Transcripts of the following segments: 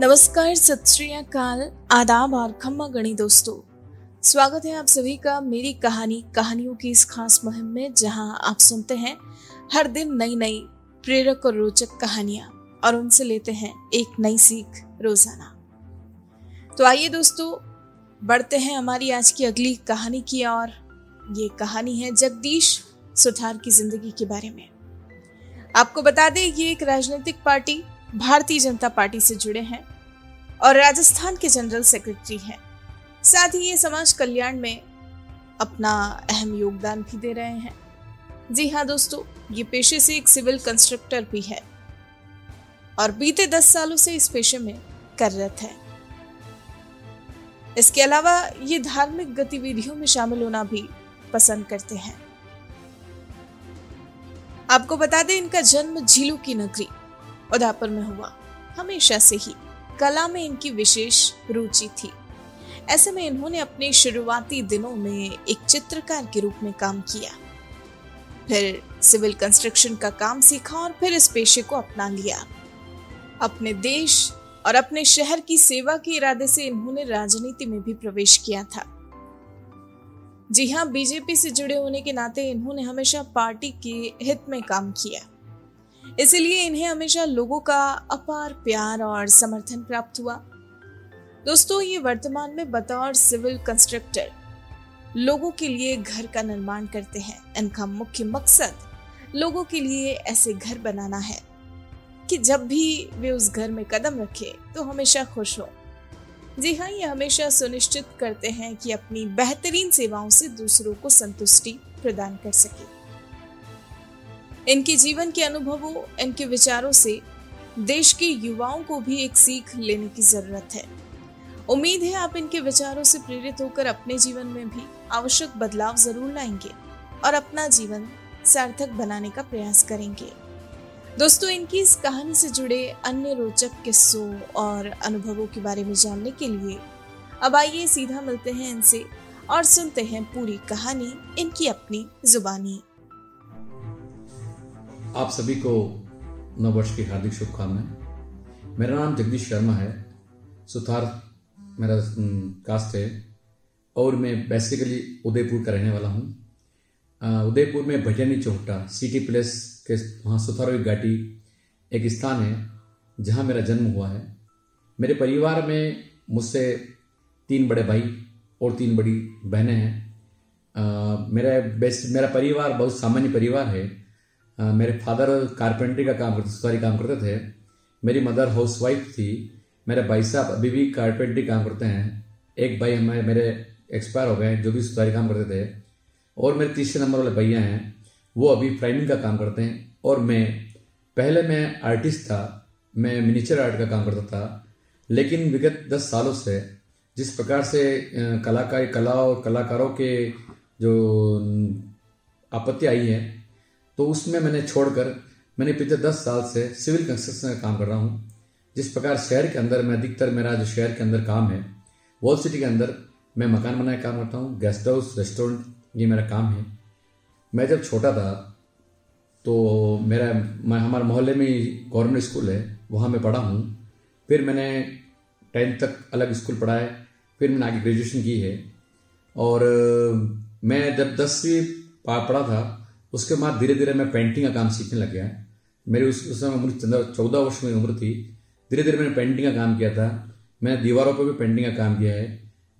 नमस्कार, सत श्री अकाल, आदाब और खम्मा गणी दोस्तों, स्वागत है आप सभी का मेरी कहानियों की इस खास मुहिम में, जहां आप सुनते हैं हर दिन नई नई प्रेरक और रोचक कहानियां और उनसे लेते हैं एक नई सीख रोजाना। तो आइए दोस्तों, बढ़ते हैं हमारी आज की अगली कहानी की ओर। ये कहानी है जगदीश सुधार की जिंदगी के बारे में। आपको बता दें, ये एक राजनीतिक पार्टी भारतीय जनता पार्टी से जुड़े हैं और राजस्थान के जनरल सेक्रेटरी हैं। साथ ही ये समाज कल्याण में अपना अहम योगदान भी दे रहे हैं। जी हाँ दोस्तों, ये पेशे से एक सिविल कंस्ट्रक्टर भी है और बीते 10 सालों से इस पेशे में कार्यरत है। इसके अलावा ये धार्मिक गतिविधियों में शामिल होना भी पसंद करते हैं। आपको बता दें, इनका जन्म झीलों की नगरी उदयपुर में हुआ। हमेशा से ही कला में इनकी विशेष रुचि थी। ऐसे में इन्होंने अपने शुरुआती दिनों में एक चित्रकार के रूप में काम किया, फिर सिविल कंस्ट्रक्शन का काम सीखा और फिर इस पेशे को अपना लिया। अपने देश और अपने शहर की सेवा के इरादे से इन्होंने राजनीति में भी प्रवेश किया था। जी हाँ, बीजेपी से जुड़े होने के नाते इन्होंने हमेशा पार्टी के हित में काम किया, इसलिए इन्हें हमेशा लोगों का अपार प्यार और समर्थन प्राप्त हुआ। दोस्तों, ये वर्तमान में बतौर सिविल कंस्ट्रक्टर लोगों के लिए घर का निर्माण करते हैं। इनका मुख्य मकसद लोगों के लिए ऐसे घर बनाना है कि जब भी वे उस घर में कदम रखें तो हमेशा खुश हो। जी हाँ, ये हमेशा सुनिश्चित करते हैं कि अपनी बेहतरीन सेवाओं से दूसरों को संतुष्टि प्रदान कर सके। इनके जीवन के अनुभवों, इनके विचारों से देश के युवाओं को भी एक सीख लेने की जरूरत है। उम्मीद है आप इनके विचारों से प्रेरित होकर अपने जीवन में भी आवश्यक बदलाव जरूर लाएंगे और अपना जीवन सार्थक बनाने का प्रयास करेंगे। दोस्तों, इनकी इस कहानी से जुड़े अन्य रोचक किस्सों और अनुभवों के बारे में जानने के लिए अब आइए सीधा मिलते हैं इनसे और सुनते हैं पूरी कहानी इनकी अपनी जुबानी। आप सभी को नववर्ष की हार्दिक शुभकामनाएं। मेरा नाम जगदीश शर्मा है, सुथार मेरा कास्ट है और मैं बेसिकली उदयपुर का रहने वाला हूं। उदयपुर में भजनी चौहटा, सिटी प्लेस के वहाँ सुथाराटी घाटी एक स्थान है जहां मेरा जन्म हुआ है। मेरे परिवार में मुझसे 3 बड़े भाई और 3 बड़ी बहनें हैं। मेरा परिवार बहुत सामान्य परिवार है। मेरे फादर कारपेंटरी का काम करते, सुथारी काम करते थे। मेरी मदर हाउसवाइफ थी। मेरे भाई साहब अभी भी कारपेंटरी काम करते हैं। एक भाई हमारे मेरे एक्सपायर हो गए जो भी सुथारी काम करते थे, और मेरे तीसरे नंबर वाले भैया हैं वो अभी फ्रेमिंग का काम करते हैं। और मैं पहले आर्टिस्ट था, मैं मिनीचर आर्ट का काम करता था, लेकिन विगत 10 सालों से जिस प्रकार से कला और कलाकारों के जो आपत्ति आई है तो उसमें मैंने छोड़कर मैंने पिछले 10 साल से सिविल कंस्ट्रक्शन का काम कर रहा हूँ। जिस प्रकार शहर के अंदर मैं अधिकतर मेरा जो शहर के अंदर काम है, वॉल सिटी के अंदर मैं मकान बनाए काम करता हूँ। गेस्ट हाउस, रेस्टोरेंट, ये मेरा काम है। मैं जब छोटा था तो हमारे मोहल्ले में गवर्नमेंट स्कूल है, वहाँ मैं पढ़ा हूँ। फिर मैंने 10th तक अलग स्कूल पढ़ा है, फिर मैंने आगे ग्रेजुएशन की है। और मैं जब 10वीं पढ़ा था उसके बाद धीरे धीरे मैं पेंटिंग का काम सीखने लग गया। मेरी उस समय उम्र 14 वर्ष मेरी उम्र थी। धीरे धीरे मैंने पेंटिंग का काम किया था। मैंने दीवारों पर भी पेंटिंग का काम किया है।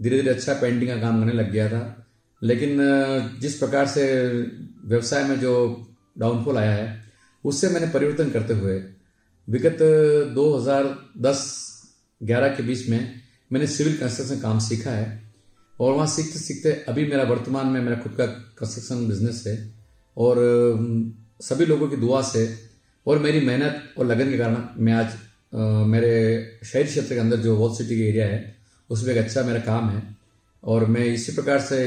धीरे धीरे अच्छा पेंटिंग का काम करने लग गया था। लेकिन जिस प्रकार से व्यवसाय में जो डाउनफॉल आया है उससे मैंने परिवर्तन करते हुए विगत 2010-11 के बीच में मैंने सिविल कंस्ट्रक्शन काम सीखा है। और वहाँ सीखते सीखते अभी मेरा वर्तमान में मेरा खुद का कंस्ट्रक्शन बिजनेस है। और सभी लोगों की दुआ से और मेरी मेहनत और लगन के कारण मैं आज मेरे शहरी क्षेत्र के अंदर जो वॉल सिटी के एरिया है उसमें एक अच्छा मेरा काम है। और मैं इसी प्रकार से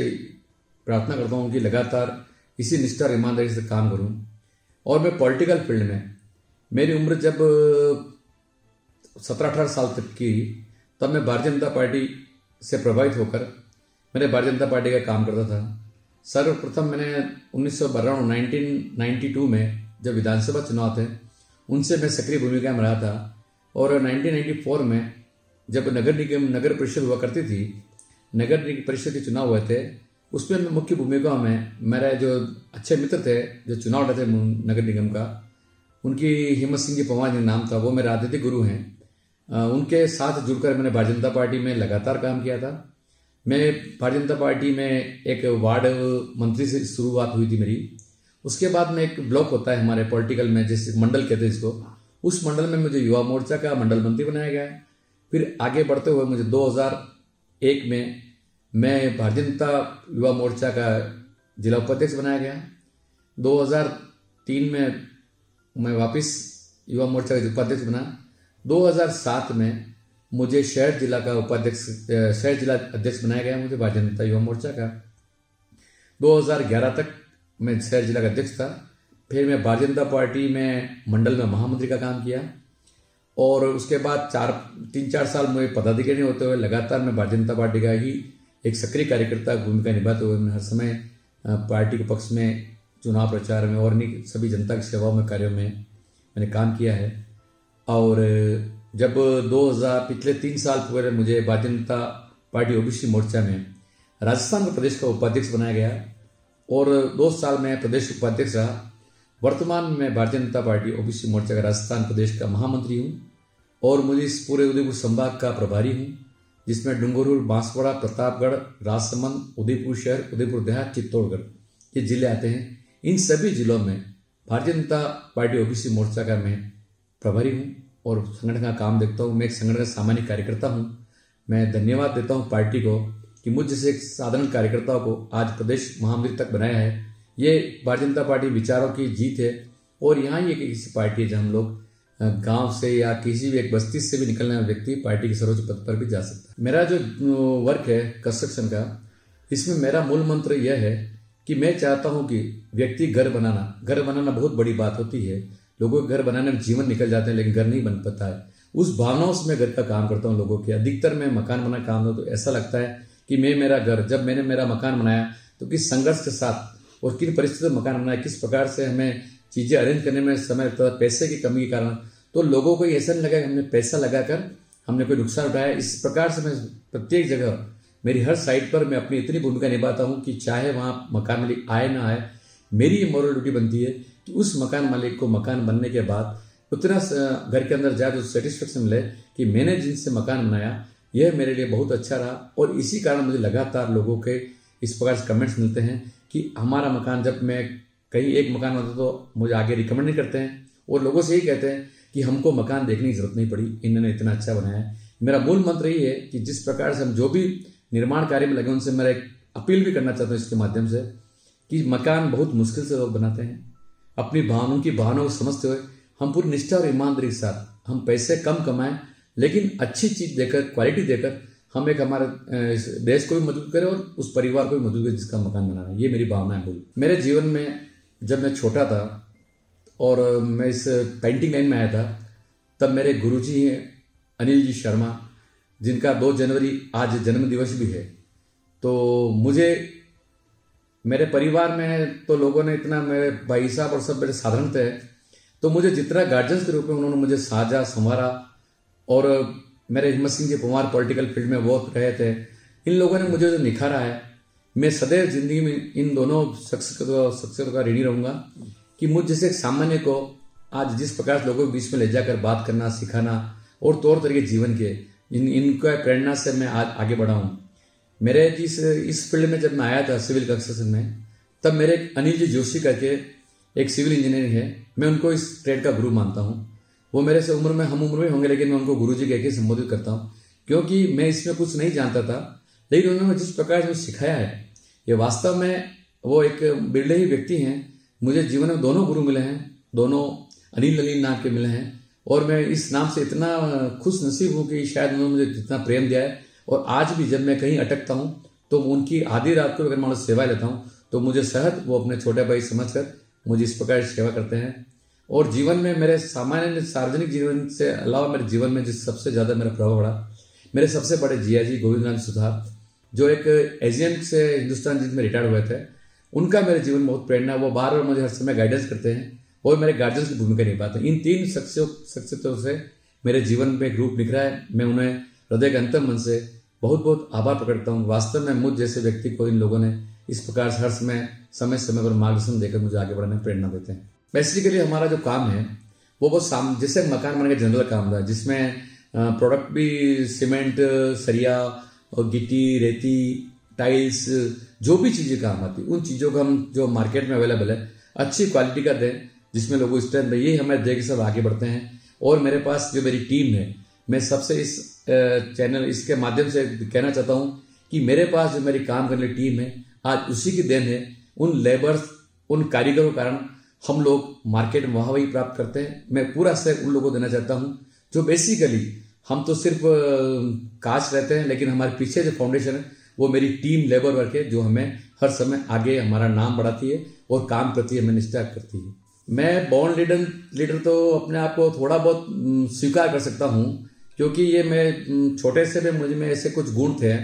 प्रार्थना करता हूँ कि लगातार इसी निष्ठा और ईमानदारी से काम करूँ। और मैं पॉलिटिकल फील्ड में, मेरी उम्र जब 17-18 साल तक की तब मैं भारतीय जनता पार्टी से प्रभावित होकर मैंने भारतीय जनता पार्टी का काम करता था। सर्वप्रथम मैंने 1992 में जब विधानसभा चुनाव थे उनसे मैं सक्रिय भूमिका में रहा था। और 1994 में जब नगर निगम नगर परिषद हुआ करती थी, नगर परिषद के चुनाव हुए थे, उसमें मुख्य भूमिका में मेरे जो अच्छे मित्र थे जो चुनाव लड़े थे नगर निगम का, उनकी हेमंत सिंह जी पवार जी नाम था, वो मेरे आध्यात्मिक गुरु हैं। उनके साथ जुड़कर मैंने भारतीय जनता पार्टी में लगातार काम किया था। मैं भारतीय जनता पार्टी में एक वार्ड मंत्री से शुरुआत हुई थी मेरी। उसके बाद में एक ब्लॉक होता है हमारे पॉलिटिकल में, जैसे मंडल कहते हैं इसको, उस मंडल में मुझे युवा मोर्चा का मंडल मंत्री बनाया गया। फिर आगे बढ़ते हुए मुझे 2001 में मैं भारतीय जनता युवा मोर्चा का जिला उपाध्यक्ष बनाया गया। 2003 में मैं वापस युवा मोर्चा का उपाध्यक्ष बना। 2007 में मुझे शहर जिला का उपाध्यक्ष, शहर जिला अध्यक्ष बनाया गया मुझे भारतीय जनता युवा मोर्चा का। 2011 तक मैं शहर जिला का अध्यक्ष था। फिर मैं भारतीय जनता पार्टी में मंडल में महामंत्री का काम किया और उसके बाद तीन चार साल मुझे पदाधिकारी होते हुए लगातार मैं भारतीय जनता पार्टी का ही एक सक्रिय कार्यकर्ता भूमिका निभाते हुए हर समय पार्टी के पक्ष में, चुनाव प्रचार में और अन्य सभी जनता की सेवाओं में, कार्यों में मैंने काम किया है। और जब पिछले 3 साल पूरे मुझे भारतीय जनता पार्टी ओबीसी मोर्चा में राजस्थान प्रदेश का उपाध्यक्ष बनाया गया और 2 साल में प्रदेश उपाध्यक्ष रहा। वर्तमान में भारतीय जनता पार्टी ओबीसी मोर्चा का राजस्थान प्रदेश का महामंत्री हूँ और मुझे इस पूरे उदयपुर संभाग का प्रभारी हूँ, जिसमें डुंगरपुर, बांसवाड़ा, प्रतापगढ़, राजसमंद, उदयपुर शहर, उदयपुर देहात, चित्तौड़गढ़ ये जिले आते हैं। इन सभी जिलों में भारतीय जनता पार्टी ओबीसी मोर्चा का मैं प्रभारी हूँ और संगठन का काम देखता हूँ। मैं एक संगठन का सामान्य कार्यकर्ता हूँ। मैं धन्यवाद देता हूँ पार्टी को कि मुझ जैसे एक साधारण कार्यकर्ता को आज प्रदेश महामंत्री तक बनाया है। ये भारतीय जनता पार्टी विचारों की जीत है और यहाँ ये किसी पार्टी है जहाँ हम लोग गांव से या किसी भी एक बस्ती से भी निकलने वाला व्यक्ति पार्टी के सर्वोच्च पद पर भी जा सकता है। मेरा जो वर्क है कंस्ट्रक्शन का, इसमें मेरा मूल मंत्र यह है कि मैं चाहता हूं कि व्यक्ति घर बनाना बहुत बड़ी बात होती है। लोगों के घर बनाने में जीवन निकल जाते हैं लेकिन घर नहीं बन पाता है। उस भावनाओं से मैं घर का काम करता हूँ। लोगों के अधिकतर मैं मकान बनाना काम करता हूँ तो ऐसा लगता है कि मैं मेरा घर, जब मैंने मेरा मकान बनाया तो किस संघर्ष के साथ और किन परिस्थितियों में मकान बनाया, किस प्रकार से हमें चीज़ें अरेंज करने में समय लगता था, पैसे की कमी के कारण, तो लोगों को ये ऐसा नहीं लगा कि हमने पैसा लगाकर हमने कोई नुकसान उठाया। इस प्रकार से मैं प्रत्येक जगह, मेरी हर साइट पर मैं अपनी इतनी भूमिका निभाता हूँ कि चाहे वहाँ मकान मालिक आए ना आए, मेरी ये मॉरल ड्यूटी बनती है कि उस मकान मालिक को मकान बनने के बाद उतना घर के अंदर जाकर सेटिस्फेक्शन मिले कि मैंने जिनसे मकान बनाया यह मेरे लिए बहुत अच्छा रहा। और इसी कारण मुझे लगातार लोगों के इस प्रकार से कमेंट्स मिलते हैं कि हमारा मकान, जब मैं कहीं एक मकान होता तो मुझे आगे रिकमेंड नहीं करते हैं और लोगों से यही कहते हैं कि हमको मकान देखने की ज़रूरत नहीं पड़ी, इन्होंने इतना अच्छा बनाया है। मेरा मूल मंत्र यही है कि जिस प्रकार से हम जो भी निर्माण कार्य में लगे उनसे मेरा एक अपील भी करना चाहता हूँ इसके माध्यम से कि मकान बहुत मुश्किल से लोग बनाते हैं। अपनी भावनाओं की भावनाओं को समझते हुए हम पूरी निष्ठा और ईमानदारी के साथ, हम पैसे कम कमाएँ लेकिन अच्छी चीज़ देकर, क्वालिटी देकर हम एक हमारे देश को भी मजबूत करें और उस परिवार को भी मजबूत करें जिसका मकान बनाना है। ये मेरी भावना है। मेरे जीवन में जब मैं छोटा था और मैं इस पेंटिंग लाइन में आया था तब मेरे गुरुजी हैं अनिल जी शर्मा, जिनका 2 जनवरी आज जन्मदिवस भी है। तो मुझे मेरे परिवार में तो लोगों ने इतना, मेरे भाई साहब और सब मेरे साधारण थे, तो मुझे जितना गार्जियंस के रूप में उन्होंने मुझे साझा संवारा और मेरे हेमंत सिंह जी पंवार पॉलिटिकल फील्ड में वो रहे थे, इन लोगों ने मुझे जो निखारा है, मैं सदैव जिंदगी में इन दोनों शख्सियतों का ऋणी रहूँगा कि मुझ जैसे एक सामान्य को आज जिस प्रकार से लोगों के बीच में ले जाकर बात करना सिखाना और तौर तरीके जीवन के इनका प्रेरणा से मैं आज आगे बढ़ा हूँ। मेरे इस फील्ड में जब मैं आया था सिविल कंस्ट्रक्शन में, तब मेरे अनिल जी जोशी करके एक सिविल इंजीनियर है, मैं उनको इस ट्रेड का गुरु मानता हूँ। वो मेरे से उम्र में, हम उम्र में होंगे लेकिन मैं उनको गुरु जी कह के संबोधित करता हूँ क्योंकि मैं इसमें कुछ नहीं जानता था लेकिन उन्होंने जिस प्रकार से सिखाया है, ये वास्तव में वो एक बिरले ही व्यक्ति हैं। मुझे जीवन में दोनों गुरु मिले हैं, दोनों अनिल नाम के मिले हैं और मैं इस नाम से इतना खुश नसीब हूँ कि शायद उन्होंने मुझे जितना प्रेम दिया है। और आज भी जब मैं कहीं अटकता हूँ तो उनकी आधी रात को अगर मैं सेवा लेता हूँ तो मुझे सहज वो अपने छोटे भाई समझकर मुझे इस प्रकार की सेवा करते हैं। और जीवन में मेरे सामान्य सार्वजनिक जीवन से अलावा मेरे जीवन में जिस सबसे ज़्यादा मेरा प्रभाव पड़ा, मेरे सबसे बड़े जिया जी गोविंद सुधा, जो एक एजेंट से हिंदुस्तान जिनमें रिटायर हुए थे, उनका मेरे जीवन में बहुत प्रेरणा। वो बार बार मुझे हर समय गाइडेंस करते हैं और मेरे गार्जियंस की भूमिका निभाते हैं। इन 3 शख्सियतों से मेरे जीवन में एक रूप निखरा है। मैं उन्हें हृदय के अंतर मन से बहुत बहुत आभार प्रकटता हूँ। वास्तव में मुझ जैसे व्यक्ति को इन लोगों ने इस प्रकार हर समय समय पर मार्गदर्शन देकर मुझे आगे बढ़ाने में प्रेरणा देते हैं। बेसिकली हमारा जो काम है वो बहुत जैसे मकान बनाने का जनरल काम था, जिसमें प्रोडक्ट भी सीमेंट, सरिया और गिट्टी, रेती, टाइल्स, जो भी चीज़ें काम आती उन चीज़ों को हम जो मार्केट में अवेलेबल है अच्छी क्वालिटी का दें, जिसमें लोगों इस टाइम ये हमारे देख सब आगे बढ़ते हैं। और मेरे पास जो मेरी टीम है, मैं सबसे इस चैनल इसके माध्यम से कहना चाहता हूँ कि मेरे पास जो मेरी काम करने टीम है आज उसी की देन है। उन लेबर्स, उन कारीगरों के कारण हम लोग मार्केट में वही प्राप्त करते हैं। मैं पूरा श्रेय उन लोगों को देना चाहता हूँ जो बेसिकली हम तो सिर्फ काश रहते हैं, लेकिन हमारे पीछे जो फाउंडेशन है वो मेरी टीम लेबर वर्क है, जो हमें हर समय आगे हमारा नाम बढ़ाती है और काम करती है, हमें निश्चय करती है। मैं बॉर्न लीडर तो अपने आप को थोड़ा बहुत स्वीकार कर सकता हूँ, क्योंकि ये मैं छोटे से भी मुझे में ऐसे कुछ गुण थे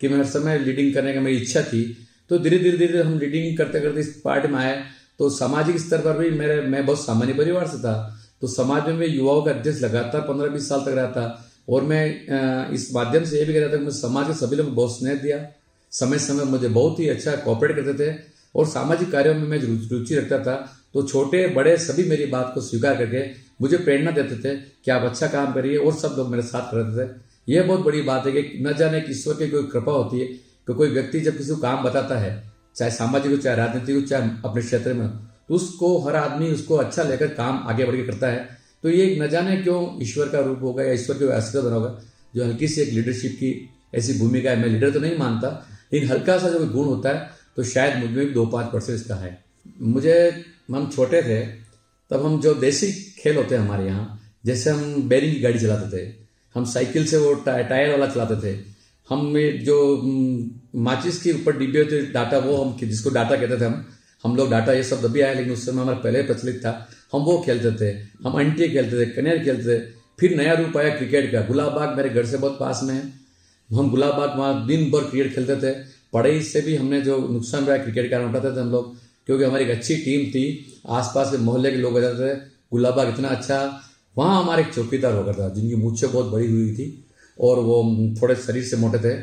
कि मैं हर समय लीडिंग करने की मेरी इच्छा थी। तो धीरे धीरे हम लीडिंग करते करते इस पार्ट में आए। तो सामाजिक स्तर पर भी मैं बहुत सामान्य परिवार से था, तो समाज में मैं युवाओं का अध्यक्ष लगातार 15-20 साल तक रहा था। और मैं इस माध्यम से ये भी कह रहा था कि मुझे समाज के सभी लोगों बहुत स्नेह दिया, समय समय मुझे बहुत ही अच्छा कॉपरेट करते थे और सामाजिक कार्यों में मैं रुचि रखता था। तो छोटे बड़े सभी मेरी बात को स्वीकार करके मुझे प्रेरणा देते थे कि आप अच्छा काम करिए, और सब लोग मेरे साथ रहते थे। यह बहुत बड़ी बात है कि न जाने कि ईश्वर की कोई कृपा होती है कि कोई व्यक्ति जब किसी को काम बताता है, चाहे सामाजिक हो, चाहे राजनीतिक हो, चाहे अपने क्षेत्र में, तो उसको हर आदमी उसको अच्छा लेकर काम आगे बढ़ के करता है। तो ये न जाने क्यों ईश्वर का रूप होगा या ईश्वर के आशीर्वाद होगा, जो हल्की सी एक लीडरशिप की ऐसी भूमिका है। मैं लीडर तो नहीं मानता, लेकिन हल्का सा जो गुण होता है तो शायद मुझ में भी 2-5% इसका है। हम छोटे थे तब हम जो देसी खेल होते हैं हमारे यहाँ, जैसे हम बैरिंग की गाड़ी चलाते थे, हम साइकिल से वो टायर वाला चलाते थे, हम जो माचिस के ऊपर डिब्बे होते डाटा, वो हम जिसको डाटा कहते थे, हम लोग डाटा ये सब अभी आया, लेकिन उस समय हमारा पहले प्रचलित था। हम वो खेलते थे, हम अंटे खेलते थे, कनेर खेलते थे। फिर नया रूप आया क्रिकेट का। गुलाब बाग मेरे घर से बहुत पास में है, हम गुलाब बाग वहाँ दिन भर क्रिकेट खेलते थे। पढ़ाई से भी हमने जो नुकसान हुआ क्रिकेट कारण उठाते थे हम लोग, क्योंकि हमारी एक अच्छी टीम थी, आसपास के मोहल्ले के लोग आ जाते थे। गुलाब बाग इतना अच्छा, वहाँ हमारे एक चौकीदार होकर था जिनकी मूछें बहुत बड़ी हुई थी और वो थोड़े शरीर से मोटे थे।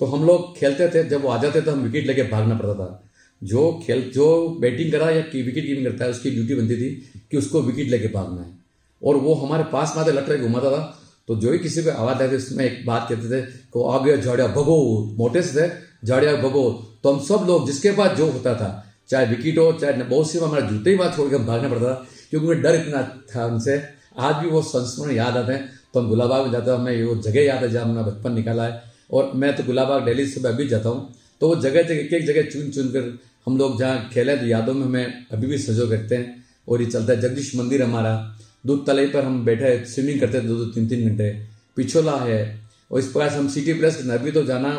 तो हम लोग खेलते थे, जब वो आ जाते थे हम विकेट लेके भागना पड़ता था। जो बैटिंग करा या विकेट कीपिंग करता है उसकी ड्यूटी बनती थी कि उसको विकेट लेके भागना है। और वो हमारे पास में आते लट रहे घुमाता था, तो जो ही किसी को आवाज़ आती उसमें एक बात कहते थे कि आगे झाड़िया भगो, मोटे से थे, झाड़िया भगो। तो हम सब लोग जिसके पास जो होता था, चाहे विकेट हो चाहे बहुत सी, हमारा जूते ही बात छोड़ के हम भागना पड़ता था, क्योंकि मुझे डर इतना था उनसे। आज भी वो संस्मरण याद आते हैं, तो हम गुलाब बाग में जाता हूँ। हमें वो जगह याद है जहाँ हमने बचपन निकाला है, और मैं तो गुलाब बाग डेली सुबह अभी जाता हूँ। तो वो जगह एक जगह चुन कर हम लोग जहाँ खेले, तो यादों में हमें अभी भी सजो करते हैं और ये चलता है। जगदीश मंदिर हमारा, दूध तलाई पर हम बैठे स्विमिंग करते थे 2-3 घंटे, पिछोला है, और इस प्रकार से हम सिटी प्लेस के अभी तो जाना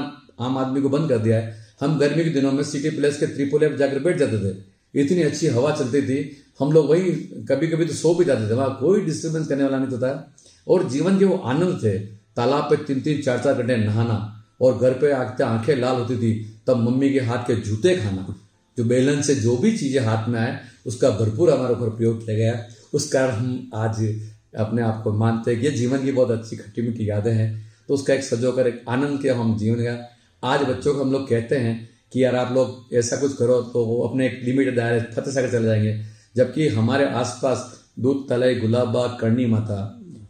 आम आदमी को बंद कर दिया है। हम गर्मी के दिनों में सिटी प्लेस के त्रिपोले पर जाकर बैठ जाते थे, इतनी अच्छी हवा चलती थी, हम लोग वहीं कभी कभी तो सो भी जाते थे, वहाँ कोई डिस्टर्बेंस करने वाला नहीं होता। और जीवन के वो आनंद थे। तालाब पर 3-4 घंटे नहाना, और घर पे आते आंखें लाल होती थी तब मम्मी के हाथ के जूते खाना, जो बेलन से जो भी चीज़ें हाथ में आए उसका भरपूर हमारे ऊपर प्रयोग किया गया। उस कारण हम आज अपने आप को मानते हैं कि ये जीवन की बहुत अच्छी खट्टी मीठी यादें हैं। तो उसका एक सजोकर एक आनंद के हम जीवन का आज बच्चों को हम लोग कहते हैं कि यार आप लोग ऐसा कुछ करो तो वो अपने एक लिमिटेड दायरे फतेह सागर चले जाएंगे, जबकि हमारे आसपास दूध तलाई, गुलाब बाग, कर्णी माता,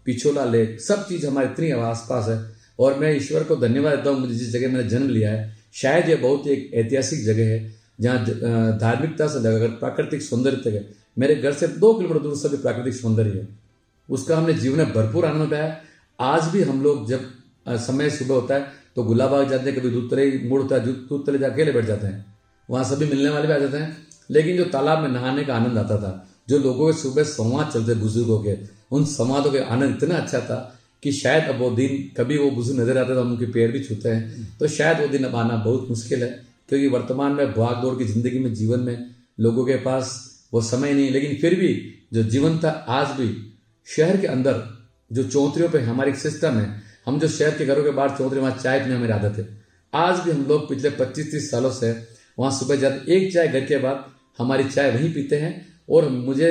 पिछोला लेक, सब चीज़ हमारे इतनी आसपास है। और मैं ईश्वर को धन्यवाद देता हूँ, मुझे जिस जगह मैंने जन्म लिया है, शायद ये बहुत ही एक ऐतिहासिक जगह है जहाँ धार्मिकता से लगाकर प्राकृतिक सौंदर्य तक है। मेरे घर से 2 किलोमीटर दूर सभी प्राकृतिक सौंदर्य है, उसका हमने जीवन में भरपूर आनंद उठाया। आज भी हम लोग जब समय सुबह होता है तो गुलाब बाग जाते हैं, कभी दूध तले मोड़ होता है, दूध तले जाके ले बैठ जाते हैं, वहाँ सभी मिलने वाले भी आ जाते हैं। लेकिन जो तालाब में नहाने का आनंद आता था, जो लोगों के सुबह संवाद चलते बुजुर्गों के, उन संवादों के आनंद इतना अच्छा था कि शायद अब वो दिन कभी वो बुजुर्ग नजर आते तो हम उनके पैर भी छूते हैं। तो शायद वो दिन अब आना बहुत मुश्किल है, क्योंकि वर्तमान में भाग दौड़ की जिंदगी में जीवन में लोगों के पास वो समय नहीं। लेकिन फिर भी जो जीवन था, आज भी शहर के अंदर जो चौतरियों पर हमारी सिस्टम है, हम जो शहर के घरों के बाहर चौतरी वहाँ चाय पीने हमारी आदत है। आज भी हम लोग पिछले 25-30 सालों से वहाँ सुबह जाते, एक चाय घर के बाद हमारी चाय वहीं पीते हैं। और मुझे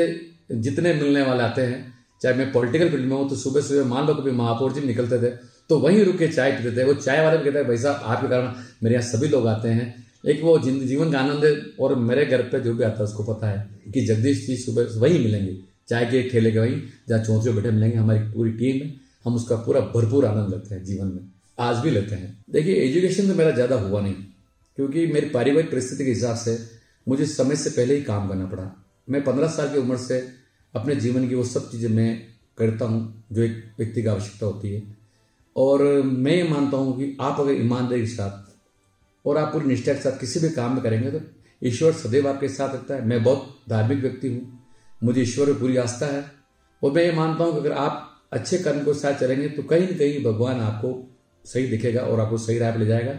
जितने मिलने वाले आते हैं चाहे मैं पॉलिटिकल फील्ड में हूँ तो सुबह सुबह मान लो कभी महापौर जी निकलते थे तो वहीं रुक के चाय पीते थे। वो चाय वाले भी कहते हैं भाई साहब आपके कारण मेरे यहाँ सभी लोग आते हैं, एक वो जीवन का आनंद है। और मेरे घर पे जो भी आता है उसको पता है कि जगदीश जी सुबह वहीं मिलेंगे, चाय के ठेले के वहीं, जहाँ चौंतियों बैठे मिलेंगे। हमारी पूरी टीम है, हम उसका पूरा भरपूर आनंद लेते हैं, जीवन में आज भी लेते हैं। देखिए एजुकेशन तो मेरा ज़्यादा हुआ नहीं, क्योंकि मेरी पारिवारिक परिस्थिति के हिसाब से मुझे समय से पहले ही काम करना पड़ा। मैं 15 साल की उम्र से अपने जीवन की वो सब चीज़ें मैं करता हूँ जो एक व्यक्ति की आवश्यकता होती है। और मैं ये मानता हूँ कि आप अगर ईमानदारी के साथ और आप पूरी निष्ठा के साथ किसी भी काम में करेंगे तो ईश्वर सदैव आपके साथ रहता है। मैं बहुत धार्मिक व्यक्ति हूँ, मुझे ईश्वर में पूरी आस्था है और मैं ये मानता हूँ कि अगर आप अच्छे कर्म को साथ चलेंगे तो कहीं ना कहीं भगवान आपको सही दिखेगा और आपको सही राह पर ले जाएगा।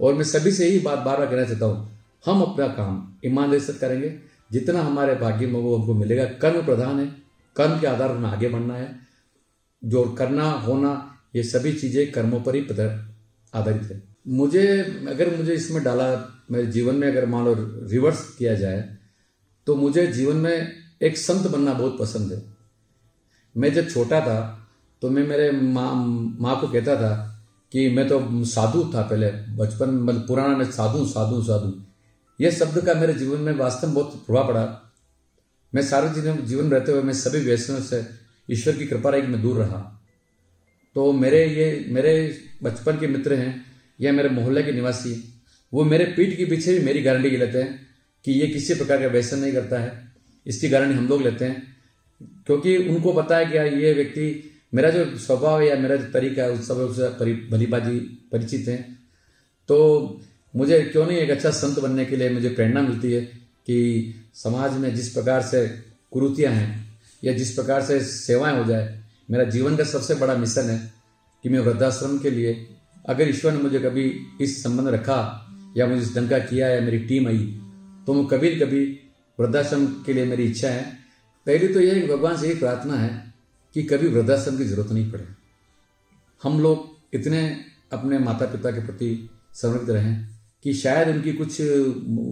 और मैं सभी से यही बात बार बार कहना चाहता हूँ, हम अपना काम ईमानदारी से करेंगे, जितना हमारे भाग्य में वो हमको मिलेगा। कर्म प्रधान है, कर्म के आधार पर आगे बढ़ना है। जो करना होना ये सभी चीज़ें कर्मों पर ही आधारित है। अगर मुझे इसमें डाला, मेरे जीवन में अगर मान लो रिवर्स किया जाए तो मुझे जीवन में एक संत बनना बहुत पसंद है। मैं जब छोटा था तो मैं मेरे माँ को कहता था कि मैं तो साधु था पहले बचपन, मतलब पुराना मैं साधु। यह शब्द का मेरे जीवन में वास्तव में बहुत प्रभाव पड़ा। मैं सारे जीवन रहते हुए मैं सभी व्यसनों से ईश्वर की कृपा रही कि मैं दूर रहा। तो मेरे बचपन के मित्र हैं या मेरे मोहल्ले के निवासी, वो मेरे पीठ के पीछे भी मेरी गारंटी के लेते हैं कि ये किसी प्रकार का व्यसन नहीं करता है, इसकी गारंटी हम लोग लेते हैं। क्योंकि उनको पता है कि यार ये व्यक्ति, मेरा जो स्वभाव या मेरा जो तरीका है उस सब से भली भांति परिचित हैं। तो मुझे क्यों नहीं एक अच्छा संत बनने के लिए मुझे प्रेरणा मिलती है कि समाज में जिस प्रकार से कुरीतियाँ हैं या जिस प्रकार से सेवाएं हो जाए। मेरा जीवन का सबसे बड़ा मिशन है कि मैं वृद्धाश्रम के लिए, अगर ईश्वर ने मुझे कभी इस संबंध रखा या मुझे इस ढंग का किया या मेरी टीम आई तो वो कभी न कभी वृद्धाश्रम के लिए मेरी इच्छा है। पहली तो यह भगवान से यही प्रार्थना है कि कभी वृद्धाश्रम की जरूरत नहीं पड़े। हम लोग इतने अपने माता पिता के प्रति समर्पित रहें कि शायद उनकी कुछ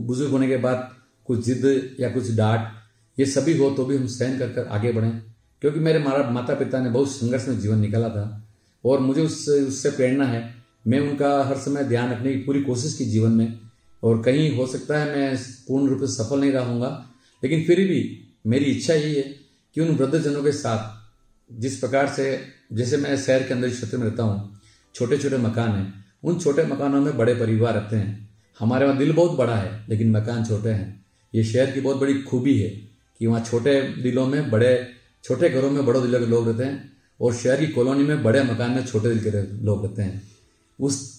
बुजुर्ग होने के बाद कुछ जिद या कुछ डांट ये सभी हो तो भी हम सहन कर कर आगे बढ़ें। क्योंकि मेरे माता पिता ने बहुत संघर्ष में जीवन निकाला था और मुझे उससे प्रेरणा है। मैं उनका हर समय ध्यान रखने की पूरी कोशिश की जीवन में, और कहीं हो सकता है मैं पूर्ण रूप से सफल नहीं रहूँगा, लेकिन फिर भी मेरी इच्छा यही है कि उन वृद्धजनों के साथ जिस प्रकार से, जैसे मैं शहर के अंदर क्षेत्र में रहता हूँ, छोटे छोटे मकान हैं, उन छोटे मकानों में बड़े परिवार रहते हैं। हमारे वहाँ दिल बहुत बड़ा है लेकिन मकान छोटे हैं। ये शहर की बहुत बड़ी खूबी है कि वहाँ छोटे घरों में बड़ों दिलों के लोग रहते हैं और शहर की कॉलोनी में बड़े मकान में छोटे दिल के लोग रहते हैं।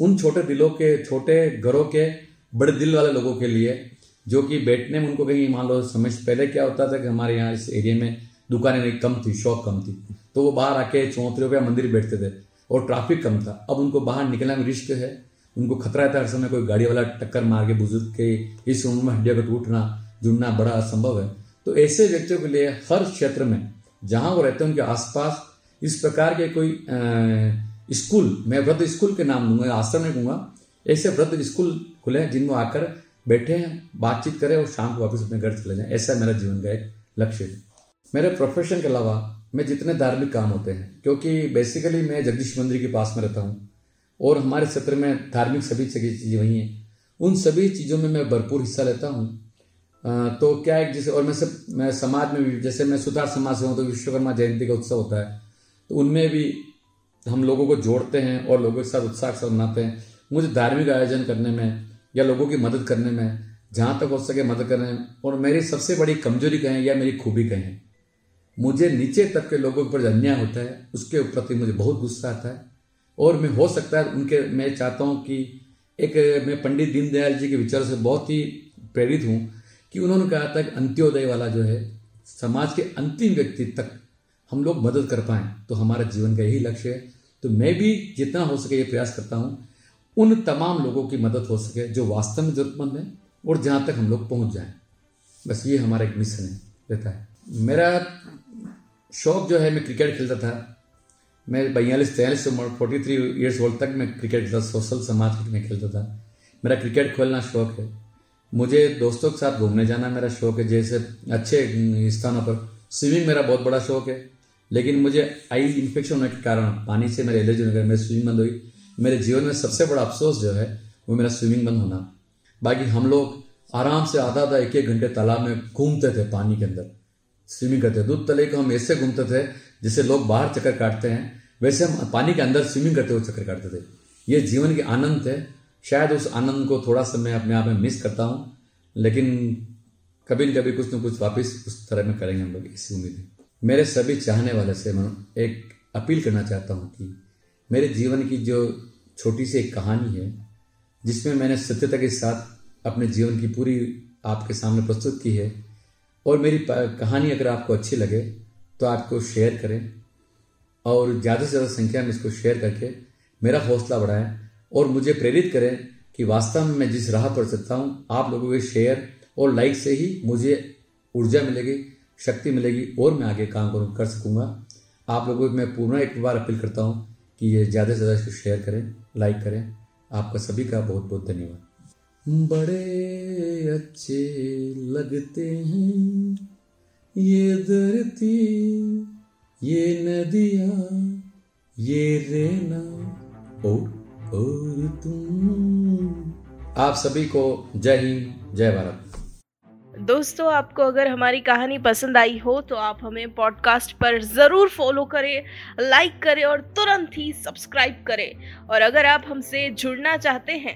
उन छोटे दिलों के, छोटे घरों के, बड़े दिल वाले लोगों के लिए, जो कि बैठने में उनको कहीं मान लो समझ, पहले क्या होता था कि हमारे यहाँ इस एरिया में दुकानें कम थी, शॉप कम थी, तो वो बाहर आके चौंतरियों पर मंदिर बैठते थे और ट्रैफिक कम था। अब उनको बाहर निकलने में रिस्क है, उनको खतरा रहता है, हर समय कोई गाड़ी वाला टक्कर मार के, बुजुर्ग के इस उम्र में हड्डियों का टूटना जुड़ना बड़ा असंभव है। तो ऐसे व्यक्तियों के लिए हर क्षेत्र में जहाँ वो रहते हैं उनके आसपास इस प्रकार के कोई स्कूल, मैं वृद्ध स्कूल के नाम लूँगा, आश्रम नहीं कहूँगा, ऐसे वृद्ध स्कूल खुले हैं जिनमें आकर बैठे हैं, बातचीत करें और शाम को वापस अपने घर चले जाएँ। ऐसा मेरा जीवन का एक लक्ष्य है। मेरे प्रोफेशन के अलावा मैं जितने धार्मिक काम होते हैं, क्योंकि बेसिकली मैं जगदीश मंदिर के पास में रहता हूँ और हमारे क्षेत्र में धार्मिक सभी चीज़ें वहीं हैं, उन सभी चीज़ों में मैं भरपूर हिस्सा लेता हूँ। तो क्या एक जैसे, और मैं समाज में भी, जैसे मैं सुथार समाज से हूँ तो विश्वकर्मा जयंती का उत्सव होता है, तो उनमें भी हम लोगों को जोड़ते हैं और लोगों के साथ उत्साह के साथ मनाते हैं। मुझे धार्मिक आयोजन करने में या लोगों की मदद करने में, जहाँ तक हो सके मदद करने में, और मेरी सबसे बड़ी कमजोरी कहें या मेरी खूबी कहें, मुझे नीचे तबके लोगों के ऊपर अन्याय होता है उसके प्रति मुझे बहुत गुस्सा आता है। और मैं हो सकता है उनके, मैं चाहता हूँ कि मैं पंडित दीनदयाल जी के विचारों से बहुत ही प्रेरित हूँ कि उन्होंने कहा था कि अंत्योदय वाला जो है, समाज के अंतिम व्यक्ति तक हम लोग मदद कर पाएँ, तो हमारा जीवन का यही लक्ष्य है। तो मैं भी जितना हो सके ये प्रयास करता हूँ उन तमाम लोगों की मदद हो सके जो वास्तव में ज़रूरतमंद हैं और जहाँ तक हम लोग पहुँच जाएँ, बस ये हमारा एक मिशन है रहता है। मेरा शौक़ जो है, मैं क्रिकेट खेलता था, मैं 42-43 उम्र 43 ईयर्स ओल्ड तक मैं क्रिकेट खेलता, सोशल समाज में खेलता था। मेरा क्रिकेट खेलना शौक़ है, मुझे दोस्तों के साथ घूमने जाना मेरा शौक़ है, जैसे अच्छे स्थानों पर। स्विमिंग मेरा बहुत बड़ा शौक़ है, लेकिन मुझे आई इन्फेक्शन होने के कारण पानी से मेरे एलर्जी होने के मेरी स्विमिंग बंद हुई। मेरे जीवन में सबसे बड़ा अफसोस जो है वो मेरा स्विमिंग बंद होना। बाकी हम लोग आराम से आधा 1-1 घंटे तालाब में घूमते थे, पानी के अंदर स्विमिंग करते। दूध तलाई को हम ऐसे घूमते थे जैसे लोग बाहर चक्कर काटते हैं, वैसे हम पानी के अंदर स्विमिंग करते हुए चक्कर काटते थे। ये जीवन के आनंद थे, शायद उस आनंद को थोड़ा सा मैं अपने आप में मिस करता हूँ, लेकिन कभी न कभी कुछ न कुछ वापस उस तरह में करेंगे हम लोग, इसी उम्मीद है। मेरे सभी चाहने वाले से मैं एक अपील करना चाहता हूँ कि मेरे जीवन की जो छोटी सी एक कहानी है जिसमें मैंने सत्यता के साथ अपने जीवन की पूरी आपके सामने प्रस्तुत की है, और मेरी कहानी अगर आपको अच्छी लगे तो आपको शेयर करें और ज़्यादा से ज़्यादा संख्या में इसको शेयर करके मेरा हौसला बढ़ाएं और मुझे प्रेरित करें कि वास्तव में मैं जिस राह पर चलता हूँ, आप लोगों के शेयर और लाइक से ही मुझे ऊर्जा मिलेगी, शक्ति मिलेगी और मैं आगे काम कर सकूँगा। आप लोगों को मैं पूर्ण एक बार अपील करता हूँ कि ये ज़्यादा से ज़्यादा इसको शेयर करें, लाइक करें। आपका सभी का बहुत बहुत धन्यवाद। बड़े अच्छे लगते हैं ये धरती, ये नदियाँ, ये रेना और तुम। आप सभी को जय हिंद, जय भारत। दोस्तों, आपको अगर हमारी कहानी पसंद आई हो तो आप हमें पॉडकास्ट पर ज़रूर फॉलो करें, लाइक करें और तुरंत ही सब्सक्राइब करें। और अगर आप हमसे जुड़ना चाहते हैं